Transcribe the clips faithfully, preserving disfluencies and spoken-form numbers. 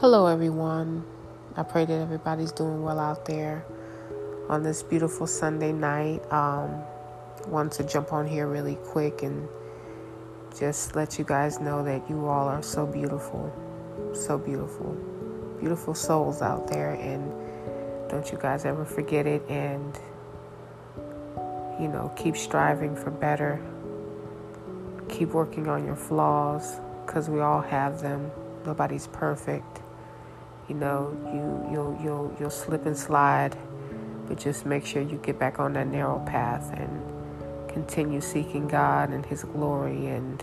Hello, everyone. I pray that everybody's doing well out there on this beautiful Sunday night. Um, wanted to jump on here really quick and just let you guys know that you all are so beautiful, so beautiful, beautiful souls out there. And don't you guys ever forget it. And, you know, keep striving for better. Keep working on your flaws, because we all have them. Nobody's perfect. You know, you, you'll, you'll, you'll slip and slide, but just make sure you get back on that narrow path and continue seeking God and His glory, and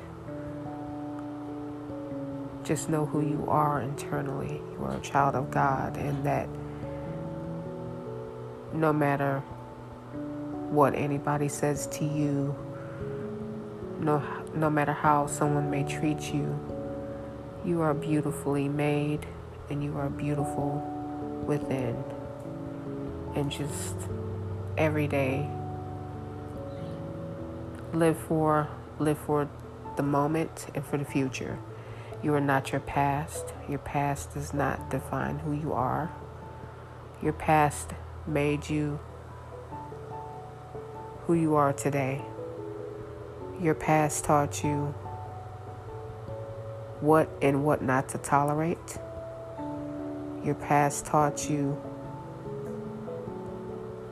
just know who you are internally. You are a child of God, and that no matter what anybody says to you, no, no matter how someone may treat you, you are beautifully made. And you are beautiful within. And just every day, live for live for the moment and for the future. You are not your past. Your past does not define who you are. Your past made you who you are today. Your past taught you what and what not to tolerate. Your past taught you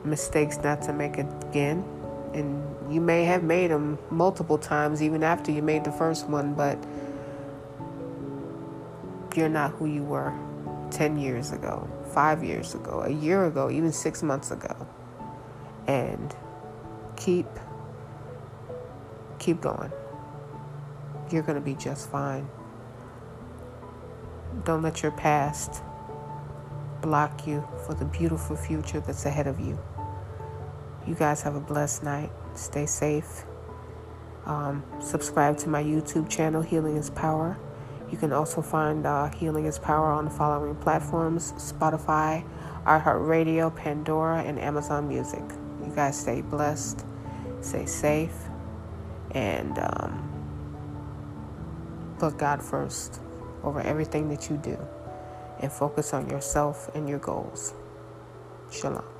mistakes not to make again. And you may have made them multiple times, even after you made the first one, but you're not who you were ten years ago, five years ago, a year ago, even six months ago. And keep, keep going. You're going to be just fine. Don't let your past block you for the beautiful future that's ahead of you. You guys have a blessed night. Stay safe. Um, subscribe to my YouTube channel, Healing is Power. You can also find uh, Healing is Power on the following platforms: Spotify, iHeartRadio, Pandora, and Amazon Music. You guys stay blessed, stay safe, and um, put God first over everything that you do. And focus on yourself and your goals. Shalom.